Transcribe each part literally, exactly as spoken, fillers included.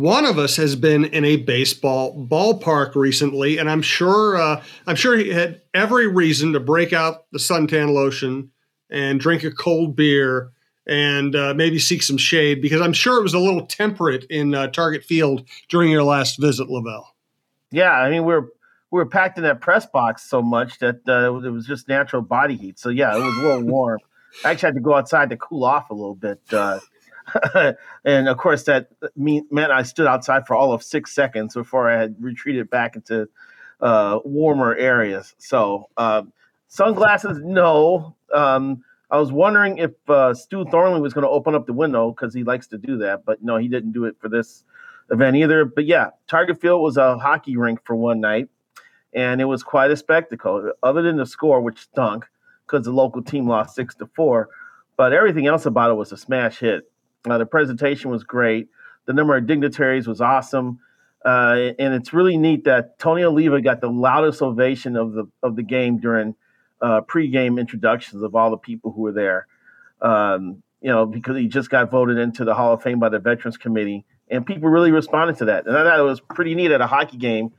one of us has been in a baseball ballpark recently, and I'm sure uh, I'm sure he had every reason to break out the suntan lotion and drink a cold beer and uh, maybe seek some shade, because I'm sure it was a little temperate in uh, Target Field during your last visit, LaVelle. Yeah, I mean, we were we were packed in that press box so much that uh, it was just natural body heat. So yeah, it was a little warm. I actually had to go outside to cool off a little bit. Uh, and of course, that meant I stood outside for all of six seconds before I had retreated back into uh, warmer areas. So um, sunglasses, no. Um, I was wondering if uh, Stu Thornley was going to open up the window because he likes to do that. But no, he didn't do it for this event either. But yeah, Target Field was a hockey rink for one night, and it was quite a spectacle. Other than the score, which stunk, because the local team lost six to four, but everything else about it was a smash hit. Uh, the presentation was great. The number of dignitaries was awesome. Uh, and it's really neat that Tony Oliva got the loudest ovation of the, of the game during uh pregame introductions of all the people who were there. Um, you know, because he just got voted into the Hall of Fame by the Veterans Committee, and people really responded to that. And I thought it was pretty neat at a hockey game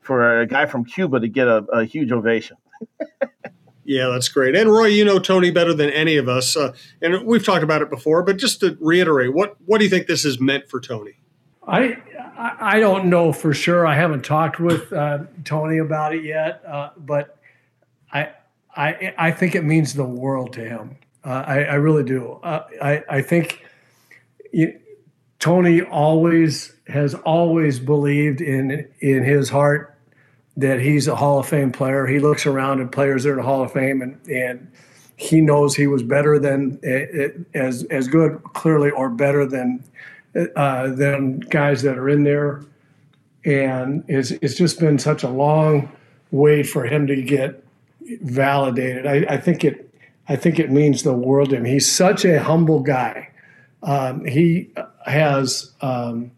for a guy from Cuba to get a, a huge ovation. Yeah, that's great. And Roy, you know Tony better than any of us, uh, and we've talked about it before. But just to reiterate, what what do you think this has meant for Tony? I I don't know for sure. I haven't talked with uh, Tony about it yet, uh, but I I I think it means the world to him. Uh, I I really do. Uh, I I think it, Tony always has always believed in in his heart that he's a Hall of Fame player. He looks around at players that are in the Hall of Fame, and, and he knows he was better than, as as good, clearly, or better than uh, than guys that are in there. And it's it's just been such a long way for him to get validated. I, I think it I think it means the world to him. He's such a humble guy. Um, he has um,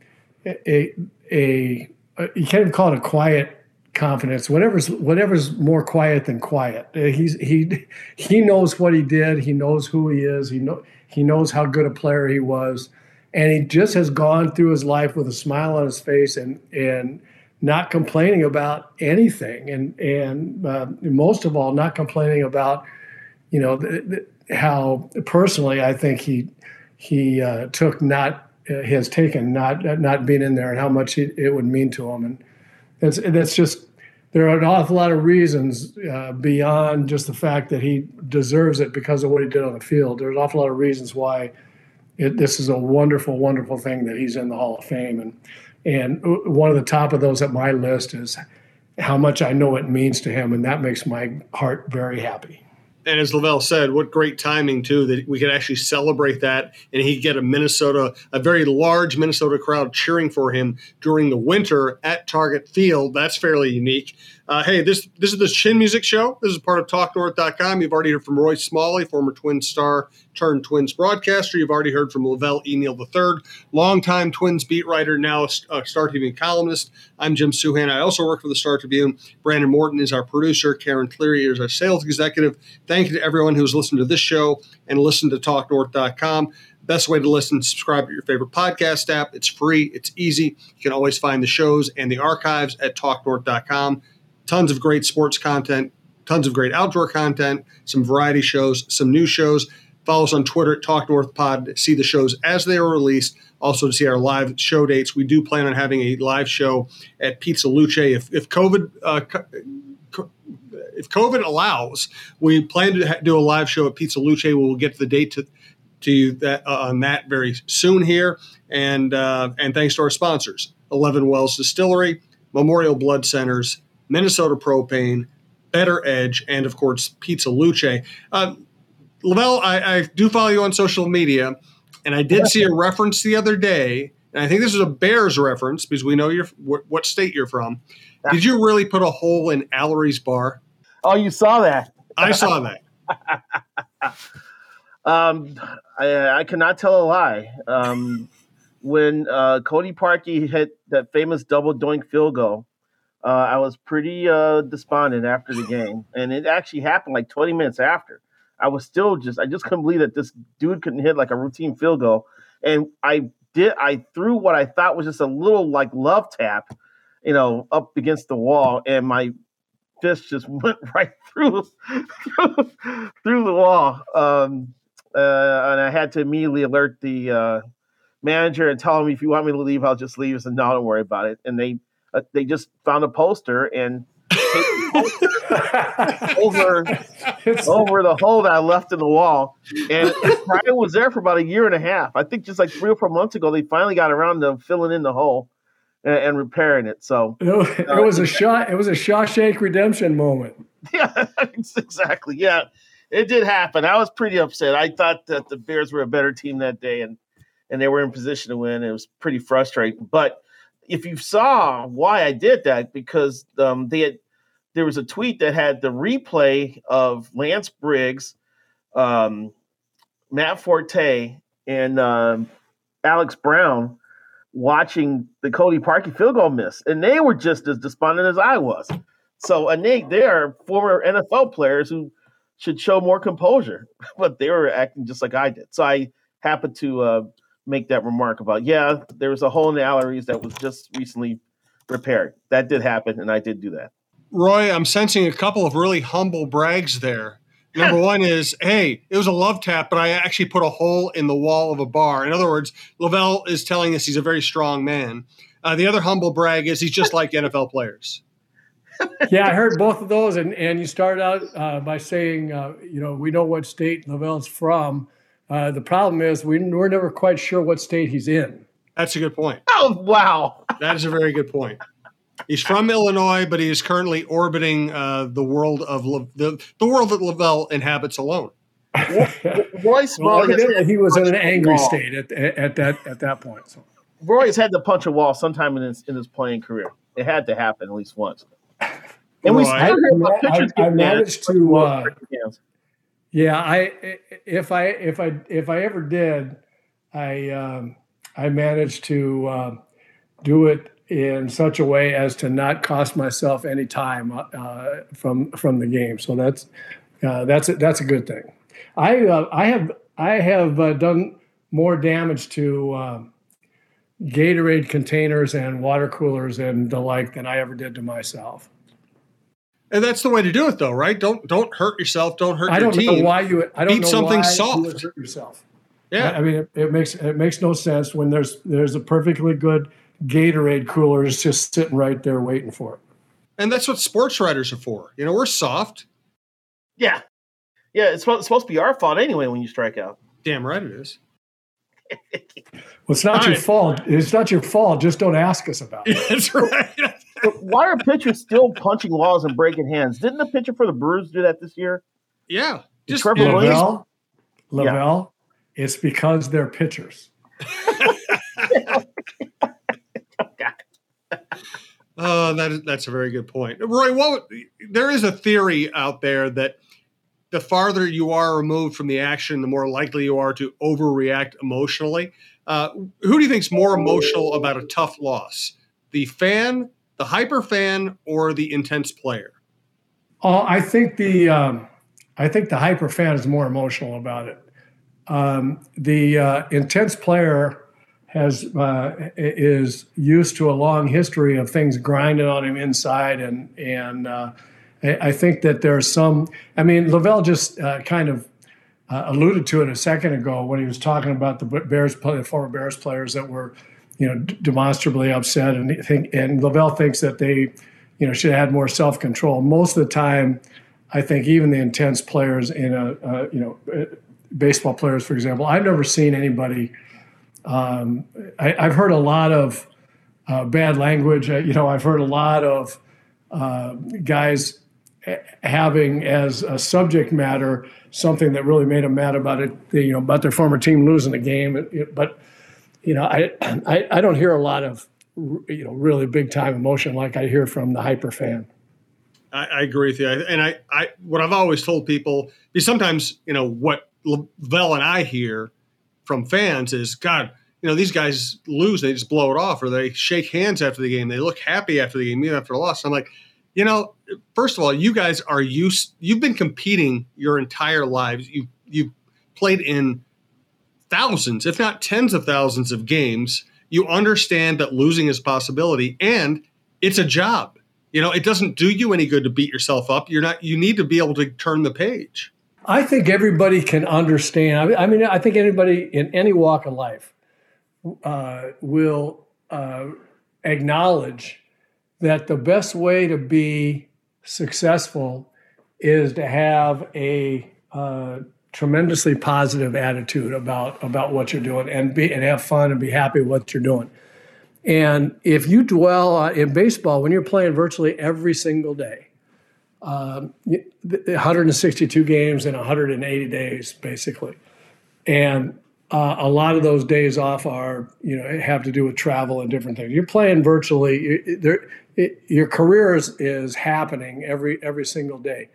a, a a you can't even call it a quiet confidence, whatever's whatever's more quiet than quiet. He's he he knows what he did. He knows who he is. He know he knows how good a player he was, and he just has gone through his life with a smile on his face and and not complaining about anything, and and uh, most of all, not complaining about you know th- th- how personally I think he he uh, took not uh, has taken not uh, not being in there, and how much he, it would mean to him. And That's that's just there are an awful lot of reasons uh, beyond just the fact that he deserves it because of what he did on the field. There's an awful lot of reasons why it, this is a wonderful, wonderful thing that he's in the Hall of Fame. And and one of the top of those at my list is how much I know it means to him, and that makes my heart very happy. And as LaVelle said, what great timing, too, that we could actually celebrate that, and he'd get a Minnesota, a very large Minnesota crowd cheering for him during the winter at Target Field. That's fairly unique. Uh, hey, this this is the Chin Music Show. This is part of Talk North dot com. You've already heard from Roy Smalley, former Twin star turned Twins broadcaster. You've already heard from LaVelle E. Neal the third, longtime Twins beat writer, now a Star Tribune columnist. I'm Jim Souhan. I also work for the Star Tribune. Brandon Morton is our producer. Karen Cleary is our sales executive. Thank you to everyone who's listened to this show and listened to Talk North dot com. Best way to listen, subscribe to your favorite podcast app. It's free. It's easy. You can always find the shows and the archives at Talk North dot com. Tons of great sports content, tons of great outdoor content, some variety shows, some new shows. Follow us on Twitter at TalkNorthPod to see the shows as they are released, also to see our live show dates. We do plan on having a live show at Pizza Luce. If, if COVID uh, co- if COVID allows, we plan to ha- do a live show at Pizza Luce. We'll get the date to, to you that, uh, on that very soon here. And, uh, and thanks to our sponsors, eleven Wells Distillery, Memorial Blood Centers, Minnesota Propane, Better Edge, and, of course, Pizza Luce. Uh, LaVelle, I, I do follow you on social media, and I did see a reference the other day, and I think this is a Bears reference because we know you're wh- what state you're from. Did you really put a hole in Allery's bar? Oh, you saw that. I saw that. um, I, I cannot tell a lie. Um, when uh, Cody Parkey hit that famous double doink field goal, uh, I was pretty uh, despondent after the game, and it actually happened like twenty minutes after. I was still just, I just couldn't believe that this dude couldn't hit like a routine field goal. And I did I threw what I thought was just a little like love tap, you know, up against the wall, and my fist just went right through through the wall. Um, uh, and I had to immediately alert the uh, manager and tell him, if you want me to leave, I'll just leave. And no, don't worry about it. And they uh, they just found a poster and over over the hole that I left in the wall, and Brian was there for about a year and a half. I think just like three or four months ago, they finally got around to filling in the hole and, and repairing it. So it was, uh, it was a shot. It was a Shawshank Redemption moment. Yeah, exactly. Yeah, it did happen. I was pretty upset. I thought that the Bears were a better team that day, and and they were in position to win. It was pretty frustrating. But if you saw why I did that, because um, they had. There was a tweet that had the replay of Lance Briggs, um, Matt Forte, and um, Alex Brown watching the Cody Parkey field goal miss. And they were just as despondent as I was. So, and they, they are former N F L players who should show more composure, but they were acting just like I did. So I happened to uh, make that remark about, yeah, there was a hole in the Allery's that was just recently repaired. That did happen, and I did do that. Roy, I'm sensing a couple of really humble brags there. Number one is, hey, it was a love tap, but I actually put a hole in the wall of a bar. In other words, LaVelle is telling us he's a very strong man. Uh, the other humble brag is he's just like N F L players. Yeah, I heard both of those. And, and you started out uh, by saying, uh, you know, we know what state LaVelle's from. Uh, the problem is we, we're never quite sure what state he's in. That's a good point. Oh, wow. That is a very good point. He's from Illinois, but he is currently orbiting uh, the world of La- the, the world that LaVelle inhabits alone. Roy Smalley, well, he was in an angry state at, at that at that point. So. Roy has had to punch a wall sometime in his in his playing career. It had to happen at least once. And Roy, we still have pictures. I, I managed to. Uh, yeah, I if I if I if I ever did, I um, I managed to uh, do it in such a way as to not cost myself any time uh, from from the game, so that's uh, that's a, that's a good thing. I uh, I have I have uh, done more damage to uh, Gatorade containers and water coolers and the like than I ever did to myself. And that's the way to do it, though, right? Don't don't hurt yourself. Don't hurt. I your don't team. know why you. I don't Eat know something why soft. You would hurt yourself. Yeah, I, I mean it, it makes it makes no sense when there's there's a perfectly good Gatorade cooler is just sitting right there waiting for it. And that's what sports writers are for. You know, we're soft. Yeah. Yeah, it's, it's supposed to be our fault anyway when you strike out. Damn right it is. Well, it's not All your right. fault. It's not your fault. Just don't ask us about it. That's right. But why are pitchers still punching walls and breaking hands? Didn't the pitcher for the Brewers do that this year? Yeah. Just Trevor LaVelle, Williams? LaVelle, yeah. It's because they're pitchers. Oh, that is, that's a very good point. Roy, what, there is a theory out there that the farther you are removed from the action, the more likely you are to overreact emotionally. Uh, who do you think is more emotional about a tough loss? The fan, the hyper fan, or the intense player? Oh, I think the um, I think the hyper fan is more emotional about it. Um, the uh, intense player has uh, is used to a long history of things grinding on him inside, and and uh, I think that there's some. I mean, LaVelle just uh, kind of uh, alluded to it a second ago when he was talking about the Bears, the former Bears players that were, you know, demonstrably upset, and think and LaVelle thinks that they, you know, should have had more self-control. Most of the time, I think even the intense players in a, uh, you know, baseball players, for example, I've never seen anybody. Um, I, I've heard a lot of uh, bad language. Uh, you know, I've heard a lot of uh, guys having as a subject matter something that really made them mad about it. You know, about their former team losing the game. It, it, but you know, I, I I don't hear a lot of you know really big time emotion like I hear from the hyper fan. I, I agree with you, and I, I what I've always told people is sometimes you know what LaVelle and I hear from fans is, God, you know, these guys lose, they just blow it off, or they shake hands after the game. They look happy after the game, even after a loss. I'm like, you know, first of all, you guys are used, you've been competing your entire lives. You, you've played in thousands, if not tens of thousands of games, you understand that losing is a possibility and it's a job. You know, it doesn't do you any good to beat yourself up. You're not, you need to be able to turn the page. I think everybody can understand. I mean, I think anybody in any walk of life uh, will uh, acknowledge that the best way to be successful is to have a uh, tremendously positive attitude about, about what you're doing and be, and have fun and be happy with what you're doing. And if you dwell uh, in baseball, when you're playing virtually every single day, um, one hundred sixty-two games in one hundred eighty days, basically. And uh, a lot of those days off are, you know, have to do with travel and different things. You're playing virtually, it, there, it, your career is, is happening every, every single day.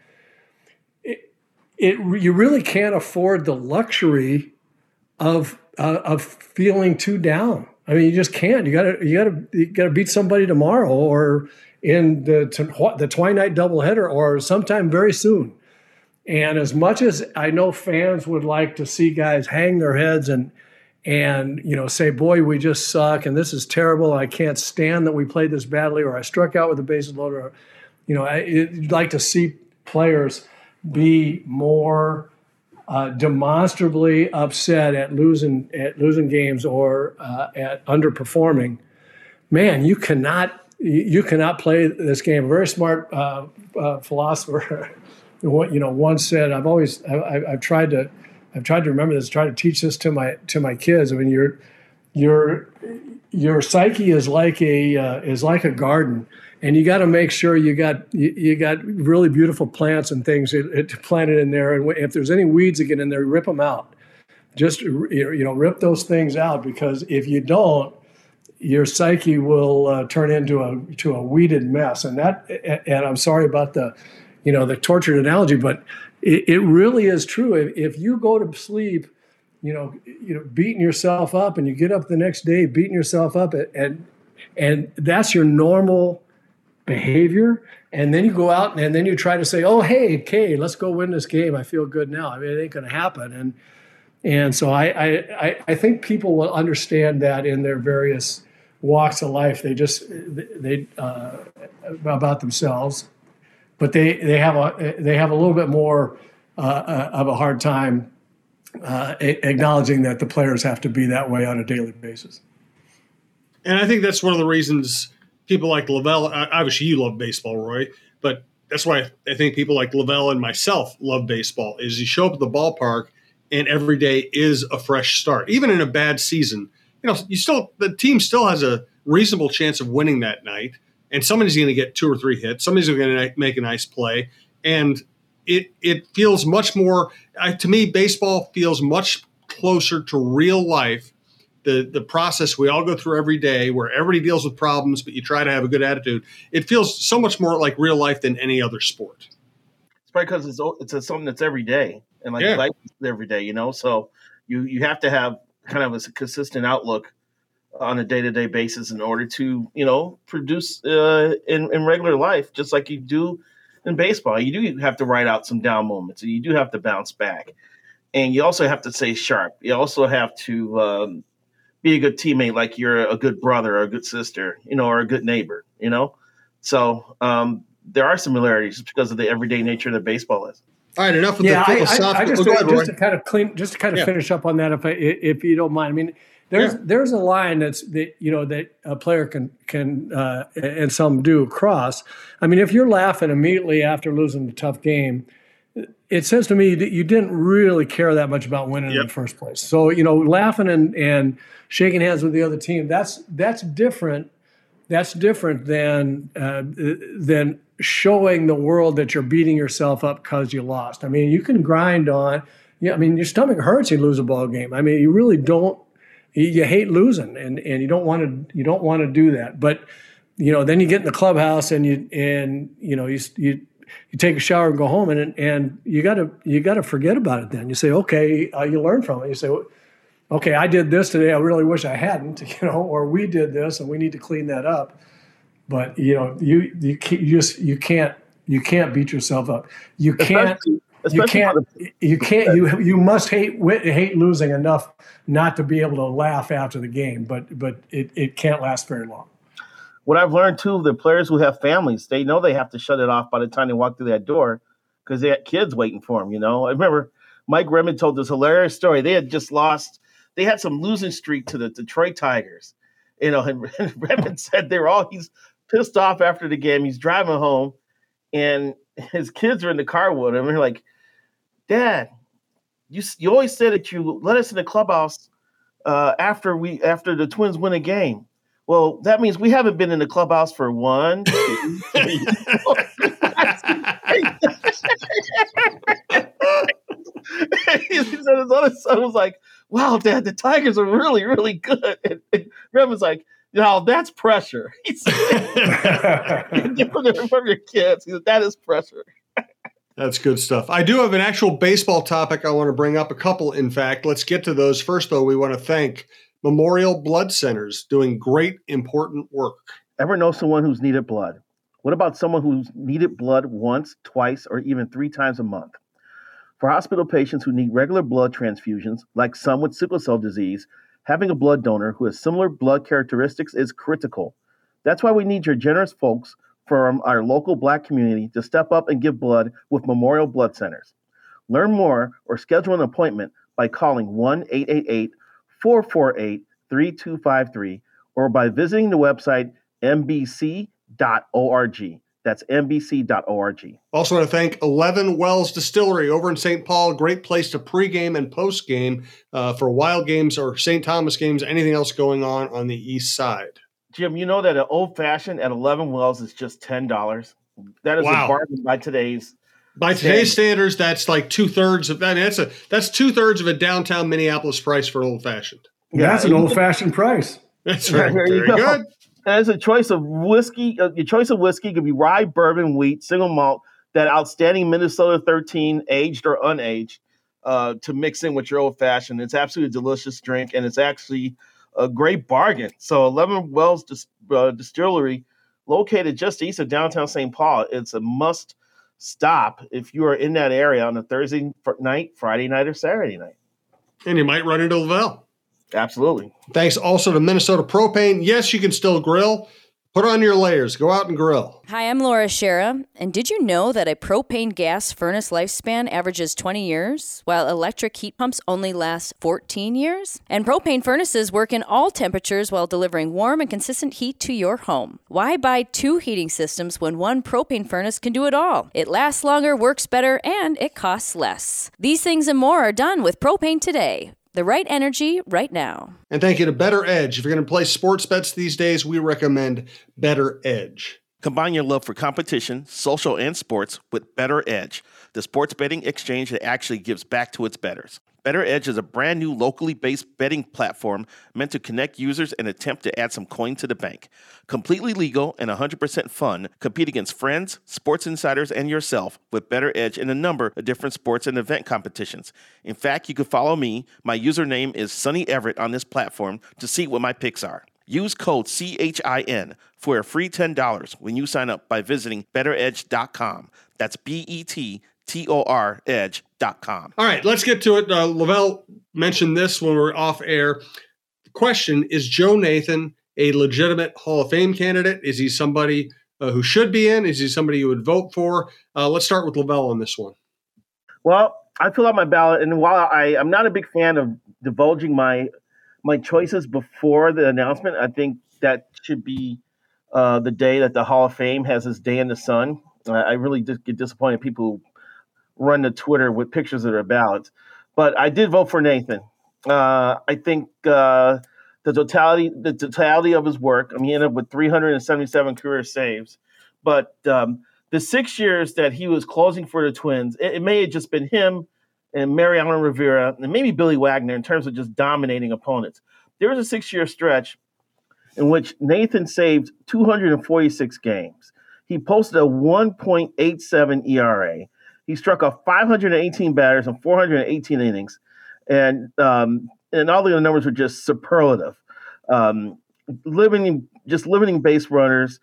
It, it, you really can't afford the luxury of, uh, of feeling too down. I mean, you just can't. You gotta, you gotta, you gotta beat somebody tomorrow, or in the tw- the twilight doubleheader, or sometime very soon. And as much as I know fans would like to see guys hang their heads and and you know say, "Boy, we just suck, and this is terrible. I can't stand that we played this badly, or I struck out with the bases loaded," or, you know, I, you'd like to see players be more Uh, demonstrably upset at losing at losing games or uh, at underperforming. Man, you cannot you cannot play this game. A very smart uh, uh, philosopher, you know, once said, "I've always I, I've tried to I've tried to remember this, try to teach this to my to my kids. I mean, your your your psyche is like a uh, is like a garden." And you got to make sure you got you, you got really beautiful plants and things it, it planted in there. And if there's any weeds that get in there, rip them out. Just, you know, rip those things out, because if you don't, your psyche will uh, turn into a to a weeded mess. And that, and I'm sorry about the, you know, the tortured analogy, but it, it really is true. If, if you go to sleep, you know, you know, beating yourself up, and you get up the next day beating yourself up, and and that's your normal behavior, and then you go out and then you try to say, "Oh, hey, okay, let's go win this game. I feel good now." I mean, it ain't going to happen. And and so I, I I think people will understand that in their various walks of life. They just they uh, about themselves, but they they have a they have a little bit more uh, of a hard time uh, acknowledging that the players have to be that way on a daily basis. And I think that's one of the reasons. People like LaVelle, obviously you love baseball, Roy, but that's why I think people like LaVelle and myself love baseball, is you show up at the ballpark and every day is a fresh start. Even in a bad season, you know, you still the team still has a reasonable chance of winning that night, and somebody's going to get two or three hits. Somebody's going to make a nice play, and it it feels much more uh, to me, baseball feels much closer to real life. The the process we all go through every day, where everybody deals with problems, but you try to have a good attitude. It feels so much more like real life than any other sport. It's probably because it's it's a, something that's every day, and like yeah. life is every day, you know. So you you have to have kind of a consistent outlook on a day to day basis in order to, you know, produce uh, in in regular life, just like you do in baseball. You do have to ride out some down moments, and you do have to bounce back, and you also have to stay sharp. You also have to um, be a good teammate, like you're a good brother or a good sister, you know, or a good neighbor, you know? So um, there are similarities because of the everyday nature that baseball is. All right, enough with yeah, the philosophical. I, I just, oh, just to kind of clean, just to kind of yeah. finish up on that, if I, if you don't mind. I mean, there's yeah. there's a line that's that you know that a player can can uh, and some do cross. I mean, if you're laughing immediately after losing a tough game, it says to me that you didn't really care that much about winning yep. in the first place. So, you know, laughing and, and shaking hands with the other team, that's that's different. That's different than uh, than showing the world that you're beating yourself up because you lost. I mean, you can grind on. Yeah, I mean, your stomach hurts. You lose a ball game. I mean, you really don't. You hate losing, and, and you don't want to. You don't want to do that. But, you know, then you get in the clubhouse and you and you know you you. You take a shower and go home, and and you gotta you gotta forget about it. Then you say, okay, uh, you learn from it. You say, okay, I did this today. I really wish I hadn't, you know, or we did this, and we need to clean that up. But you know, you you, you just you can't you can't beat yourself up. You can't. Especially, You can't. You can't. You you must hate hate losing enough not to be able to laugh after the game, but but it, it can't last very long. What I've learned too, the players who have families, they know they have to shut it off by the time they walk through that door because they had kids waiting for them. You know, I remember Mike Redmond told this hilarious story. They had just lost. They had some losing streak to the Detroit Tigers. You know, and, and Redmond said they were all he's pissed off after the game. He's driving home, and his kids are in the car with him. And they're like, "Dad, you you always said that you let us in the clubhouse uh, after we after the Twins win a game. Well, that means we haven't been in the clubhouse for one, two, three, four, five, he said his other son was like, "Wow, Dad, the Tigers are really, really good." And, and Revan's like, "No, that's pressure." He said, "From your kids," he said, "That is pressure." That's good stuff. I do have an actual baseball topic I want to bring up, a couple, in fact. Let's get to those. First, though, we want to thank Memorial Blood Centers, doing great, important work. Ever know someone who's needed blood? What about someone who's needed blood once, twice, or even three times a month? For hospital patients who need regular blood transfusions, like some with sickle cell disease, having a blood donor who has similar blood characteristics is critical. That's why we need your generous folks from our local Black community to step up and give blood with Memorial Blood Centers. Learn more or schedule an appointment by calling one eight eight eight, four four eight, three two five three or by visiting the website m b c dot org. That's m b c dot org. Also want to thank eleven Wells Distillery over in Saint Paul. Great place to pregame and postgame uh, for Wild games or Saint Thomas games, anything else going on on the east side. Jim, you know that an old-fashioned at eleven Wells is just ten dollars. That is wow. a bargain by today's By today's standards, standards that's like two-thirds of that. I mean, that's a that's two-thirds of a downtown Minneapolis price for old-fashioned. Yeah, that's an old-fashioned price. That's right. There Very you go. good. And it's a choice of whiskey. Uh, your choice of whiskey could be rye, bourbon, wheat, single malt, that outstanding Minnesota thirteen, aged or unaged, uh, to mix in with your old-fashioned. It's absolutely a delicious drink, and it's actually a great bargain. So eleven Wells Dis- uh, Distillery, located just east of downtown Saint Paul. It's a must-stop if you are in that area on a Thursday night, Friday night, or Saturday night. And you might run into LaVelle. Absolutely. Thanks also to Minnesota Propane. Yes, you can still grill. Put on your layers. Go out and grill. Hi, I'm Laura Shera, and did you know that a propane gas furnace lifespan averages twenty years, while electric heat pumps only last fourteen years? And propane furnaces work in all temperatures while delivering warm and consistent heat to your home. Why buy two heating systems when one propane furnace can do it all? It lasts longer, works better, and it costs less. These things and more are done with propane today. The right energy right now. And thank you to Better Edge. If you're going to play sports bets these days, we recommend Better Edge. Combine your love for competition, social, and sports with Better Edge, the sports betting exchange that actually gives back to its bettors. Better Edge is a brand new locally based betting platform meant to connect users and attempt to add some coin to the bank. Completely legal and one hundred percent fun, compete against friends, sports insiders, and yourself with Better Edge in a number of different sports and event competitions. In fact, you can follow me. My username is Sonny Everett on this platform to see what my picks are. Use code C H I N for a free ten dollars when you sign up by visiting better edge dot com. That's B E T T O R edge dot com. All right, let's get to it. Uh, LaVelle mentioned this when we were off air. The question, is Joe Nathan a legitimate Hall of Fame candidate? Is he somebody uh, who should be in? Is he somebody you would vote for? Uh, let's start with LaVelle on this one. Well, I fill out my ballot, and while I, I'm not a big fan of divulging my My choices before the announcement, I think that should be uh, the day that the Hall of Fame has his day in the sun. Uh, I really just get disappointed people who run to Twitter with pictures of their ballots. But I did vote for Nathan. Uh, I think uh, the totality the totality of his work, I mean, he ended up with three hundred seventy-seven career saves. But um, the six years that he was closing for the Twins, it, it may have just been him and Mariano Rivera, and maybe Billy Wagner in terms of just dominating opponents. There was a six-year stretch in which Nathan saved two hundred forty-six games. He posted a one point eight seven E R A. He struck out five hundred eighteen batters in four hundred eighteen innings, and um, and all the numbers were just superlative. Um, limiting, just limiting base runners.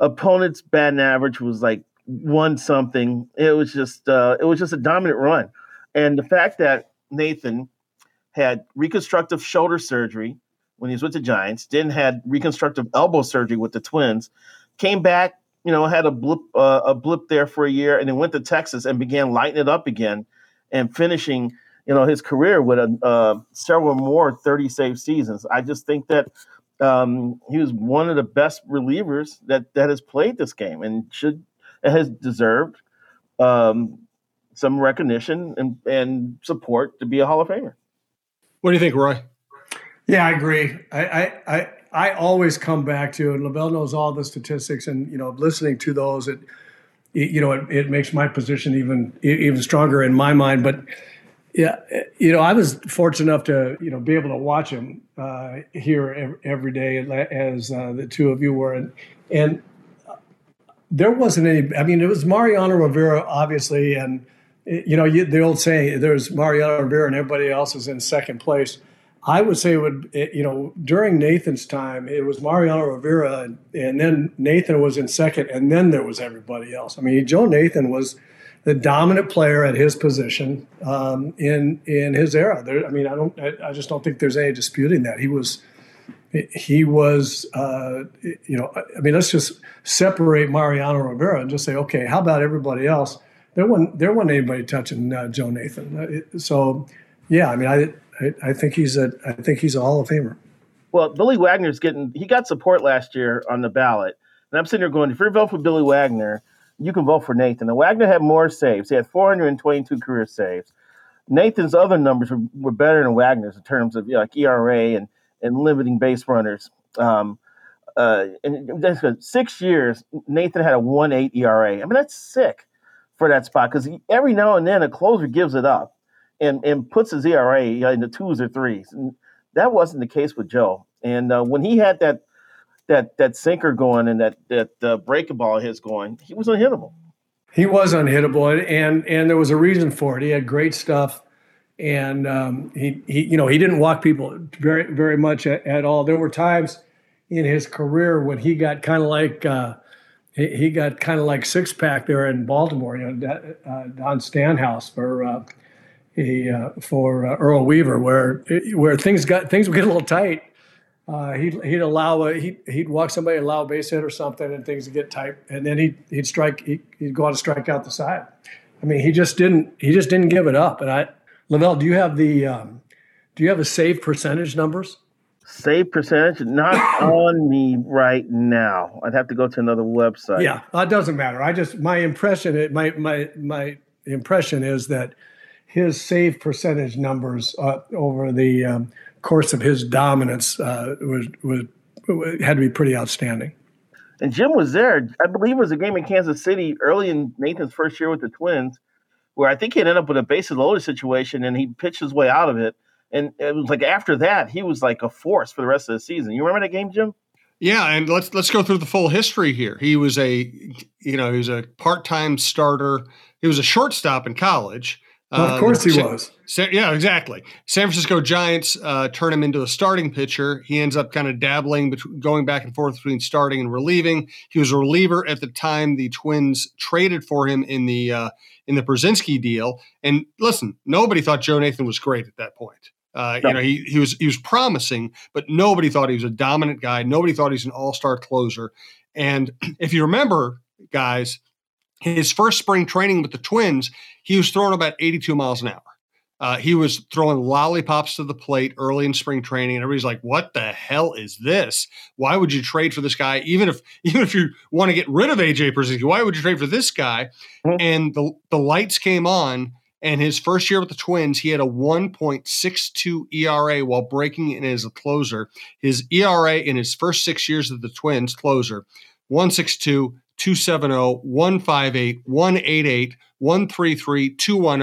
Opponents' batting average was like won something. It was just uh, it was just a dominant run. And the fact that Nathan had reconstructive shoulder surgery when he was with the Giants, then had reconstructive elbow surgery with the Twins, came back, you know, had a blip uh, a blip there for a year, and then went to Texas and began lighting it up again and finishing, you know, his career with a, uh, several more thirty-save seasons. I just think that um, he was one of the best relievers that, that has played this game and should has deserved um, some recognition and, and support to be a Hall of Famer. What do you think, Roy? Yeah, I agree. I, I, I, I always come back to, and LaVelle knows all the statistics, and, you know, listening to those, it, it you know, it, it makes my position even, even stronger in my mind. But yeah, you know, I was fortunate enough to, you know, be able to watch him uh, here every, every day as uh, the two of you were. And, and there wasn't any, I mean, it was Mariano Rivera, obviously. And, you know, you, the old saying, there's Mariano Rivera and everybody else is in second place. I would say it would, you know, during Nathan's time, it was Mariano Rivera, and, and then Nathan was in second, and then there was everybody else. I mean, Joe Nathan was the dominant player at his position um, in in his era. There, I mean, I don't, I, I just don't think there's any disputing that he was, he was, uh, you know, I mean, let's just separate Mariano Rivera and just say, okay, how about everybody else? There wasn't, there wasn't anybody touching uh, Joe Nathan. So, yeah, I mean, I. I think he's a I think he's a Hall of Famer. Well, Billy Wagner's getting he got support last year on the ballot. And I'm sitting there going, if you vote for Billy Wagner, you can vote for Nathan. And Wagner had more saves. He had four hundred twenty-two career saves. Nathan's other numbers were, were better than Wagner's in terms of, you know, like E R A and, and limiting base runners. Um, uh, and that's six years, Nathan had a one point eight E R A. I mean, that's sick for that spot because every now and then a closer gives it up and and puts his E R A in the twos or threes. And that wasn't the case with Joe. And uh, when he had that that that sinker going and that that uh, breaking ball of his going, he was unhittable. He was unhittable, and and, and there was a reason for it. He had great stuff, and um, he he you know he didn't walk people very very much at, at all. There were times in his career when he got kind of like uh, he, he got kind of like six pack there in Baltimore. You know, uh, Don Stanhouse for. Uh, He, uh, for uh, Earl Weaver, where where things got things would get a little tight. Uh, he'd he'd allow a, he he'd walk somebody, allow a base hit or something, and things would get tight. And then he'd he'd strike he, he'd go out and strike out the side. I mean, he just didn't he just didn't give it up. And I, LaVelle, do you have the um, do you have the save percentage numbers? Save percentage not on me right now. I'd have to go to another website. Yeah, that doesn't matter. I just my impression it my my my impression is that his save percentage numbers uh, over the um, course of his dominance uh, was, was, had to be pretty outstanding. And Jim was there. I believe it was a game in Kansas City early in Nathan's first year with the Twins, where I think he ended up with a bases loaded situation, and he pitched his way out of it. And it was like after that, he was like a force for the rest of the season. You remember that game, Jim? Yeah, and let's let's go through the full history here. He was a, you know, he was a part-time starter. He was a shortstop in college. Well, of course um, he was. Sa- yeah, exactly. San Francisco Giants uh, turn him into a starting pitcher. He ends up kind of dabbling, between, going back and forth between starting and relieving. He was a reliever at the time the Twins traded for him in the uh, in the Pierzynski deal. And listen, nobody thought Joe Nathan was great at that point. Uh, no. You know, he he was he was promising, but nobody thought he was a dominant guy. Nobody thought he was an all-star closer. And if you remember, guys, his first spring training with the Twins, he was throwing about eighty-two miles an hour. Uh, he was throwing lollipops to the plate early in spring training, and everybody's like, "What the hell is this? Why would you trade for this guy? Even if even if you want to get rid of A J Pierzynski, why would you trade for this guy?" Mm-hmm. And the the lights came on. And his first year with the Twins, he had a one point six two E R A while breaking in as a closer. His E R A in his first six years of the Twins closer, one point six two. two seventy, one fifty-eight, one eighty-eight, one thirty-three, two ten,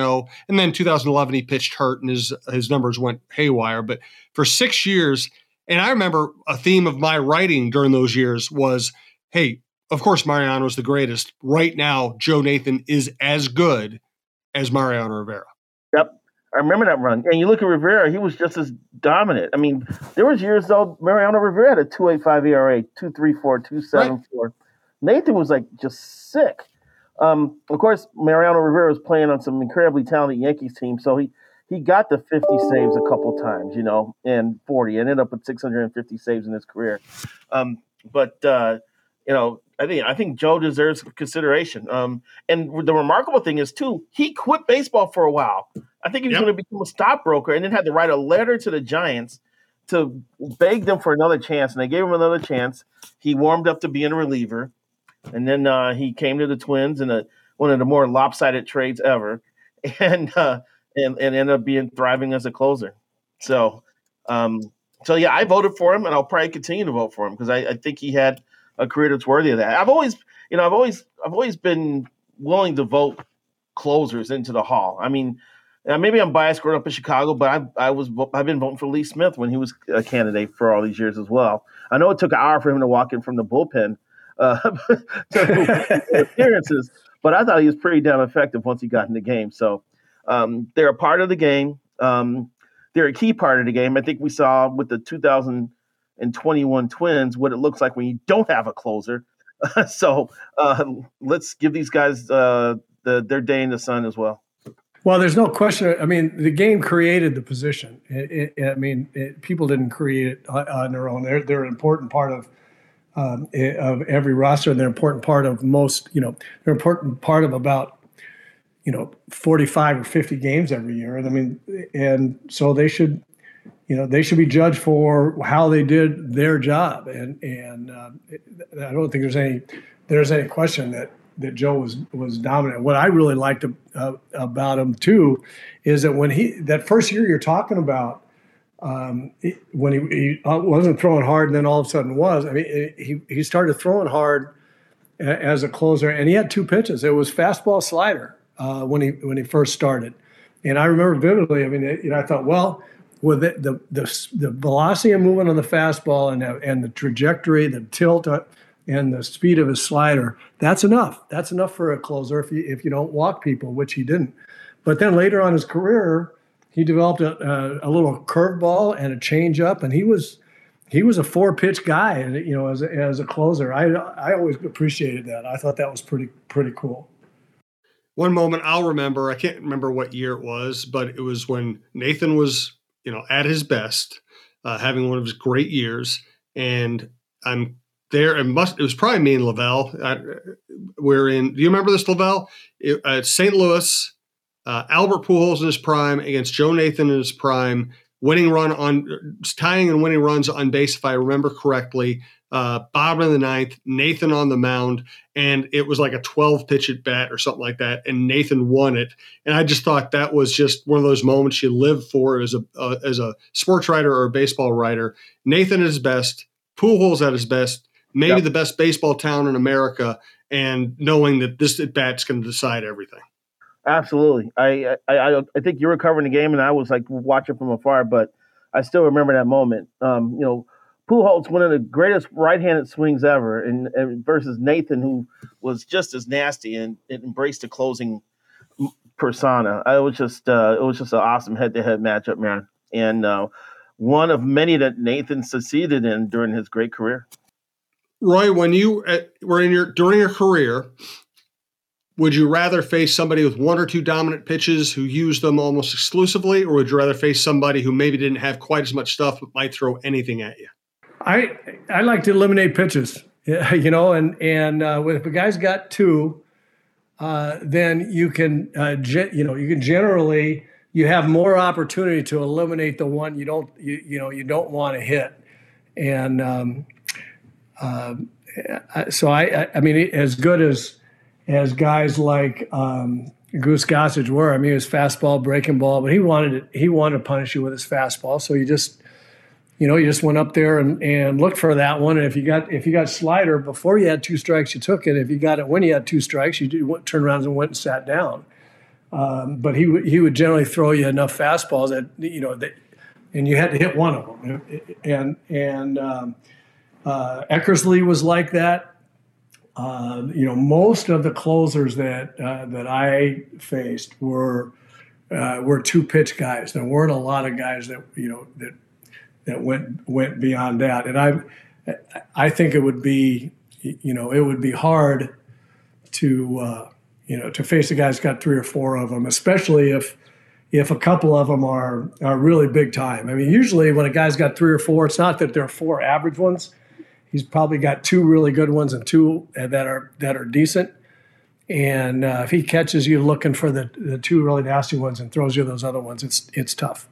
and then two thousand eleven he pitched hurt and his his numbers went haywire. But for six years, and I remember a theme of my writing during those years was, hey, of course Mariano's the greatest. Right now, Joe Nathan is as good as Mariano Rivera. Yep, I remember that run. And you look at Rivera, he was just as dominant. I mean, there was years though Mariano Rivera had a two eighty-five E R A, two thirty-four, two seventy-four. Right. Nathan was like just sick. Um, of course, Mariano Rivera was playing on some incredibly talented Yankees team, so he, he got the fifty saves a couple times, you know, and forty. Ended up with six hundred fifty saves in his career. Um, but, uh, you know, I think I think Joe deserves consideration. Um, and the remarkable thing is, too, he quit baseball for a while. I think he was yep. going to become a stockbroker and then had to write a letter to the Giants to beg them for another chance, and they gave him another chance. He warmed up to being a reliever, and then uh, he came to the Twins in a, one of the more lopsided trades ever, and uh, and, and ended up being thriving as a closer. So, um, so yeah, I voted for him, and I'll probably continue to vote for him because I, I think he had a career that's worthy of that. I've always, you know, I've always, I've always been willing to vote closers into the Hall. I mean. Now, maybe I'm biased growing up in Chicago, but I, I was, I've been voting for Lee Smith when he was a candidate for all these years as well. I know it took an hour for him to walk in from the bullpen uh, to appearances, but I thought he was pretty damn effective once he got in the game. So um, they're a part of the game. Um, they're a key part of the game. I think we saw with the two thousand twenty-one Twins what it looks like when you don't have a closer. so uh, let's give these guys uh, the, their day in the sun as well. Well, there's no question. I mean, the game created the position. It, it, I mean, it, people didn't create it on their own. They're they're an important part of um, of every roster, and they're an important part of most. You know, they're an important part of about you know forty-five or fifty games every year. And I mean, and so they should, you know, they should be judged for how they did their job. And and um, I don't think there's any there's any question that. that Joe was, was dominant. What I really liked uh, about him too, is that when he, that first year you're talking about, um, it, when he, he wasn't throwing hard and then all of a sudden was, I mean, it, he, he started throwing hard as a closer, and he had two pitches. It was fastball slider uh, when he, when he first started. And I remember vividly, I mean, it, you know, I thought, well, with the, the, the, the velocity and movement on the fastball and, and the trajectory, the tilt, uh, and the speed of his slider, that's enough. That's enough for a closer if you, if you don't walk people, which he didn't. But then later on in his career, he developed a, a, a little curveball and a changeup, and he was he was a four-pitch guy, you know, as a, as a closer. I I always appreciated that. I thought that was pretty pretty cool. One moment I'll remember, I can't remember what year it was, but it was when Nathan was, you know, at his best, uh, having one of his great years, and I'm There it must. It was probably me and LaVelle. I, we're in. Do you remember this, LaVelle? It, uh, Saint Louis, uh, Albert Pujols in his prime against Joe Nathan in his prime, winning run on tying and winning runs on base, if I remember correctly. Uh, bottom of the ninth, Nathan on the mound, and it was like a twelve pitch at bat or something like that, and Nathan won it. And I just thought that was just one of those moments you live for as a uh, as a sports writer or a baseball writer. Nathan at his best, Pujols at his best. Maybe yep. the best baseball town in America, and knowing that this at bat's going to decide everything. Absolutely, I I I think you were covering the game, and I was like watching from afar, but I still remember that moment. Um, you know, Pujols, one of the greatest right-handed swings ever, and, and versus Nathan, who was just as nasty and embraced the closing persona. I was just uh, it was just an awesome head-to-head matchup, man, and uh, one of many that Nathan succeeded in during his great career. Roy, when you were in your during your career, would you rather face somebody with one or two dominant pitches who used them almost exclusively, or would you rather face somebody who maybe didn't have quite as much stuff but might throw anything at you? I I like to eliminate pitches, you know, and and uh, if a guy's got two, uh, then you can uh, ge- you know you can generally you have more opportunity to eliminate the one you don't you you know you don't want to hit, and. Um, Uh, so I, I, I mean, as good as as guys like um, Goose Gossage were, I mean, his fastball, breaking ball, but he wanted it, he wanted to punish you with his fastball. So you just, you know, you just went up there and, and looked for that one. And if you got if you got slider before you had two strikes, you took it. If you got it when you had two strikes, you did, turned around and went and sat down. Um, but he he would generally throw you enough fastballs that you know that, and you had to hit one of them. And and um, Uh, Eckersley was like that. Uh, you know, most of the closers that uh, that I faced were uh, were two pitch guys. There weren't a lot of guys that you know that that went went beyond that. And I I think it would be you know it would be hard to uh, you know, to face a guy who's got three or four of them, especially if if a couple of them are are really big time. I mean, usually when a guy's got three or four, it's not that there are four average ones. He's probably got two really good ones and two that are that are decent. And uh, if he catches you looking for the, the two really nasty ones and throws you those other ones, it's it's tough.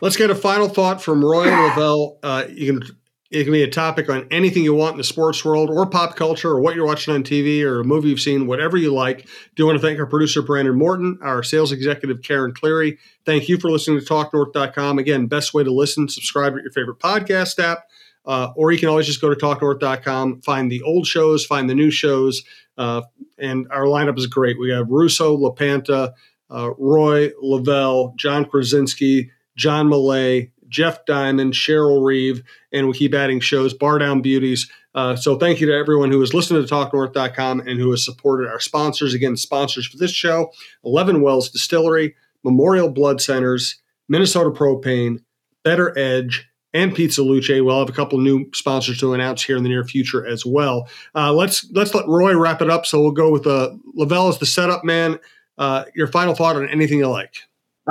Let's get a final thought from Roy and LaVelle. Uh, you can it can be a topic on anything you want in the sports world or pop culture or what you're watching on T V or a movie you've seen, whatever you like. Do want to thank our producer, Brandon Morton, our sales executive, Karen Cleary. Thank you for listening to Talk North dot com. Again, best way to listen, subscribe at your favorite podcast app, uh, or you can always just go to Talk North dot com, find the old shows, find the new shows. Uh, and our lineup is great. We have Russo, LaPanta, uh, Roy, LaVelle, John Krasinski, John Malay, Jeff Diamond, Cheryl Reeve, and we keep adding shows, Bar Down Beauties. Uh, so thank you to everyone who has listened to Talk North dot com and who has supported our sponsors. Again, sponsors for this show, eleven Wells Distillery, Memorial Blood Centers, Minnesota Propane, Better Edge, and Pizza Luce. We'll have a couple new sponsors to announce here in the near future as well. Uh, let's let's let Roy wrap it up. So we'll go with uh, LaVelle as the setup man. Uh, your final thought on anything you like.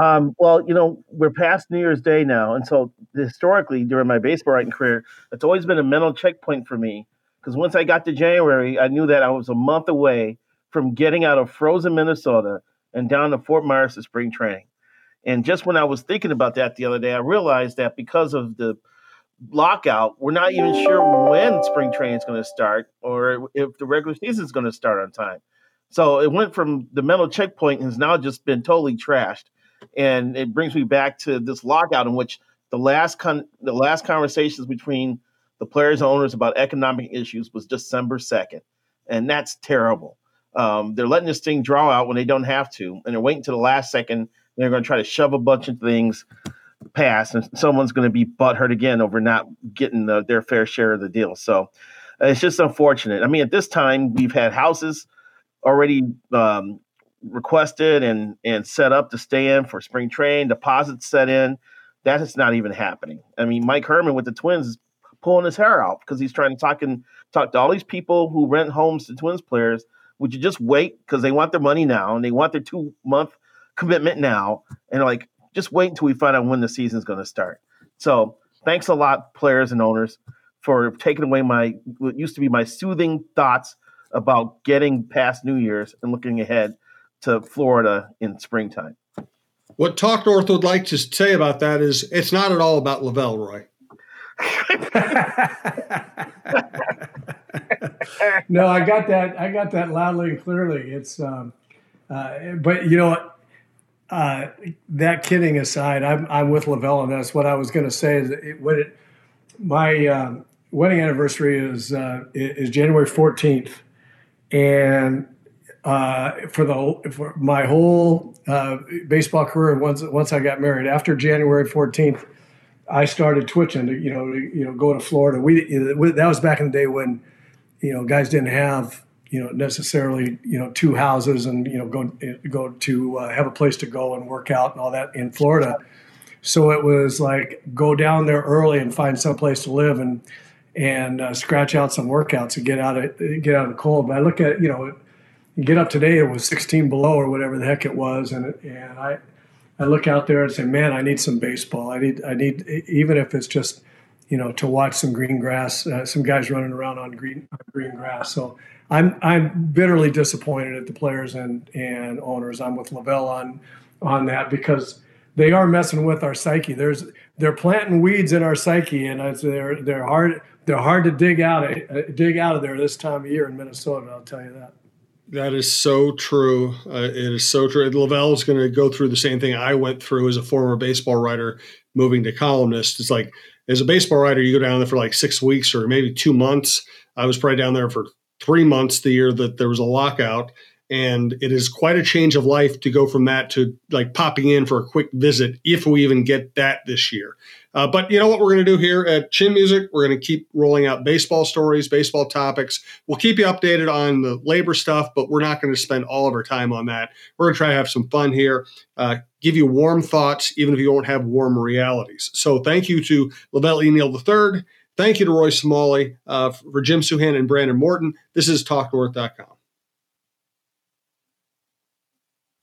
Um, well, you know, we're past New Year's Day now. And so historically during my baseball writing career, it's always been a mental checkpoint for me, because once I got to January, I knew that I was a month away from getting out of frozen Minnesota and down to Fort Myers to spring training. And just when I was thinking about that the other day, I realized that because of the lockout, we're not even sure when spring training is going to start or if the regular season is going to start on time. So it went from the mental checkpoint and has now just been totally trashed. And it brings me back to this lockout in which the last con- the last conversations between the players and owners about economic issues was December second. And that's terrible. Um, they're letting this thing draw out when they don't have to. And they're waiting to the last second. They're going to try to shove a bunch of things past. And someone's going to be butthurt again over not getting the, their fair share of the deal. So uh, it's just unfortunate. I mean, at this time, we've had houses already um, – requested and and set up to stay in for spring training, deposits set in. That is not even happening. I mean, Mike Herman with the Twins is pulling his hair out because he's trying to talk and talk to all these people who rent homes to Twins players. Would you just wait? Because they want their money now and they want their two month commitment now. And they're like, just wait until we find out when the season's going to start. So thanks a lot, players and owners, for taking away my what used to be my soothing thoughts about getting past New Year's and looking ahead to Florida in springtime. What Talk North would like to say about that is it's not at all about LaVelle, Roy. No, I got that. I got that loudly and clearly. It's, um, uh, but you know, uh, that kidding aside, I'm, I'm with LaVelle on this. What I was going to say is it, when it, my um, wedding anniversary is, uh, is January fourteenth. And, Uh, for the for my whole uh, baseball career, once once I got married, after January fourteenth, I started twitching to you know to, you know go to Florida. We that was back in the day when you know guys didn't have you know necessarily you know two houses and you know go go to uh, have a place to go and work out and all that in Florida. So it was like go down there early and find some place to live and and uh, scratch out some workouts and get out of get out of the cold. But I look at you know. You get up today, it was sixteen below or whatever the heck it was, and and I, I look out there and say, man, I need some baseball. I need I need even if it's just, you know, to watch some green grass, uh, some guys running around on green green grass. So I'm I'm bitterly disappointed at the players and, and owners. I'm with LaVelle on on that because they are messing with our psyche. There's they're planting weeds in our psyche, and it's, they're they're hard they're hard to dig out dig out of there this time of year in Minnesota. I'll tell you that. That is so true. Uh, it is so true. LaVelle is going to go through the same thing I went through as a former baseball writer moving to columnist. It's like, as a baseball writer, you go down there for like six weeks or maybe two months. I was probably down there for three months the year that there was a lockout. And it is quite a change of life to go from that to like popping in for a quick visit, if we even get that this year. Uh, but you know what we're going to do here at Chin Music? We're going to keep rolling out baseball stories, baseball topics. We'll keep you updated on the labor stuff, but we're not going to spend all of our time on that. We're going to try to have some fun here, uh, give you warm thoughts, even if you don't have warm realities. So thank you to LaVelle E. Neal the third. Thank you to Roy Smalley, uh, for Jim Souhan and Brandon Morton. This is Talk North dot com.